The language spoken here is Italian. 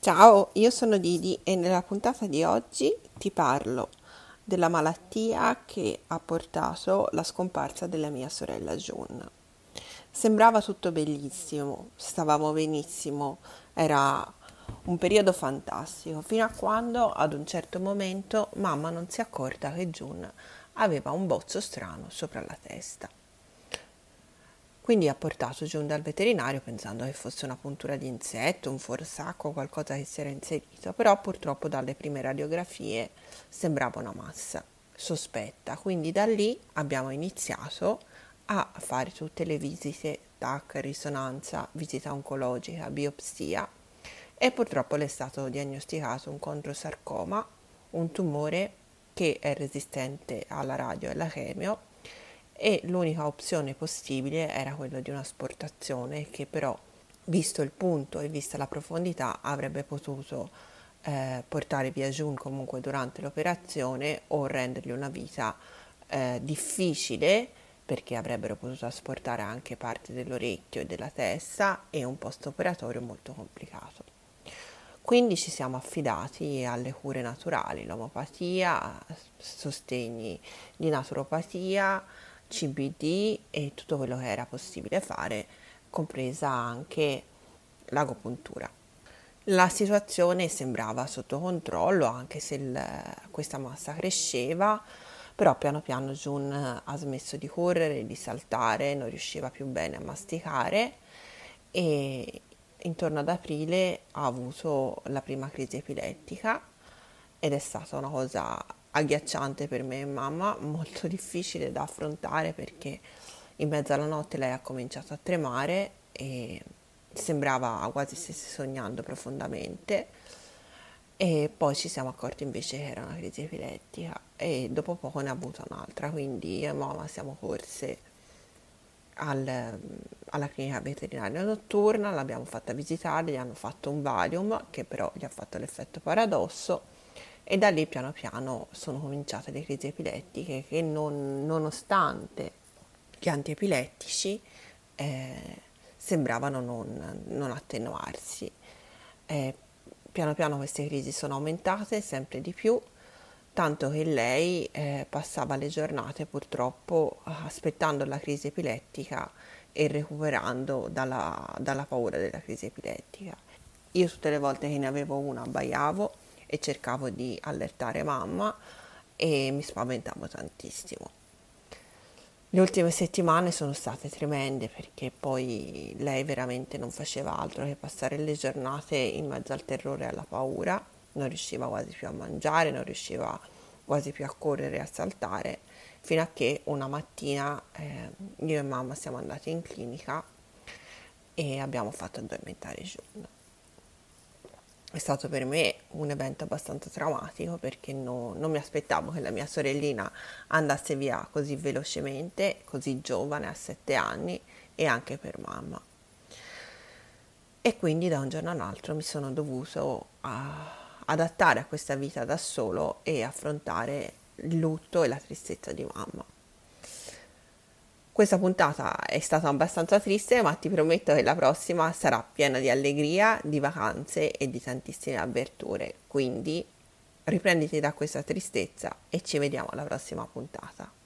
Ciao, io sono Didi e nella puntata di oggi ti parlo della malattia che ha portato alla scomparsa della mia sorella Jun. Sembrava tutto bellissimo, stavamo benissimo, era un periodo fantastico, fino a quando ad un certo momento mamma non si è accorta che Jun aveva un bozzo strano sopra la testa. Quindi ha portato Jun dal veterinario pensando che fosse una puntura di insetto, un forsacco, qualcosa che si era inserito, però purtroppo dalle prime radiografie sembrava una massa sospetta. Quindi da lì abbiamo iniziato a fare tutte le visite, TAC, risonanza, visita oncologica, biopsia, e purtroppo le è stato diagnosticato un condrosarcoma, un tumore che è resistente alla radio e alla chemio, e l'unica opzione possibile era quella di un'asportazione che però, visto il punto e vista la profondità, avrebbe potuto portare via Jun comunque durante l'operazione o rendergli una vita difficile, perché avrebbero potuto asportare anche parte dell'orecchio e della testa, e un post-operatorio molto complicato. Quindi ci siamo affidati alle cure naturali, l'omeopatia, sostegni di naturopatia, CBD e tutto quello che era possibile fare, compresa anche l'agopuntura. La situazione sembrava sotto controllo, anche se questa massa cresceva, però piano piano Jun ha smesso di correre, di saltare, non riusciva più bene a masticare e intorno ad aprile ha avuto la prima crisi epilettica ed è stata una cosa agghiacciante per me e mamma, molto difficile da affrontare, perché in mezzo alla notte lei ha cominciato a tremare e sembrava quasi stesse sognando profondamente, e poi ci siamo accorti invece che era una crisi epilettica e dopo poco ne ha avuto un'altra. Quindi io e mamma siamo corse alla clinica veterinaria notturna, l'abbiamo fatta visitare, gli hanno fatto un Valium che però gli ha fatto l'effetto paradosso, e da lì piano piano sono cominciate le crisi epilettiche che nonostante gli antiepilettici sembravano non attenuarsi. Piano piano queste crisi sono aumentate sempre di più, tanto che lei passava le giornate purtroppo aspettando la crisi epilettica e recuperando dalla paura della crisi epilettica. Io tutte le volte che ne avevo una abbaiavo e cercavo di allertare mamma e mi spaventavo tantissimo. Le ultime settimane sono state tremende, perché poi lei veramente non faceva altro che passare le giornate in mezzo al terrore e alla paura, non riusciva quasi più a mangiare, non riusciva quasi più a correre e a saltare, fino a che una mattina io e mamma siamo andati in clinica e abbiamo fatto addormentare Jun. È stato per me un evento abbastanza traumatico, perché non mi aspettavo che la mia sorellina andasse via così velocemente, così giovane, a 7 anni, e anche per mamma. E quindi da un giorno all'altro mi sono dovuto adattare a questa vita da solo e affrontare il lutto e la tristezza di mamma. Questa puntata è stata abbastanza triste, ma ti prometto che la prossima sarà piena di allegria, di vacanze e di tantissime avventure. Quindi riprenditi da questa tristezza e ci vediamo alla prossima puntata.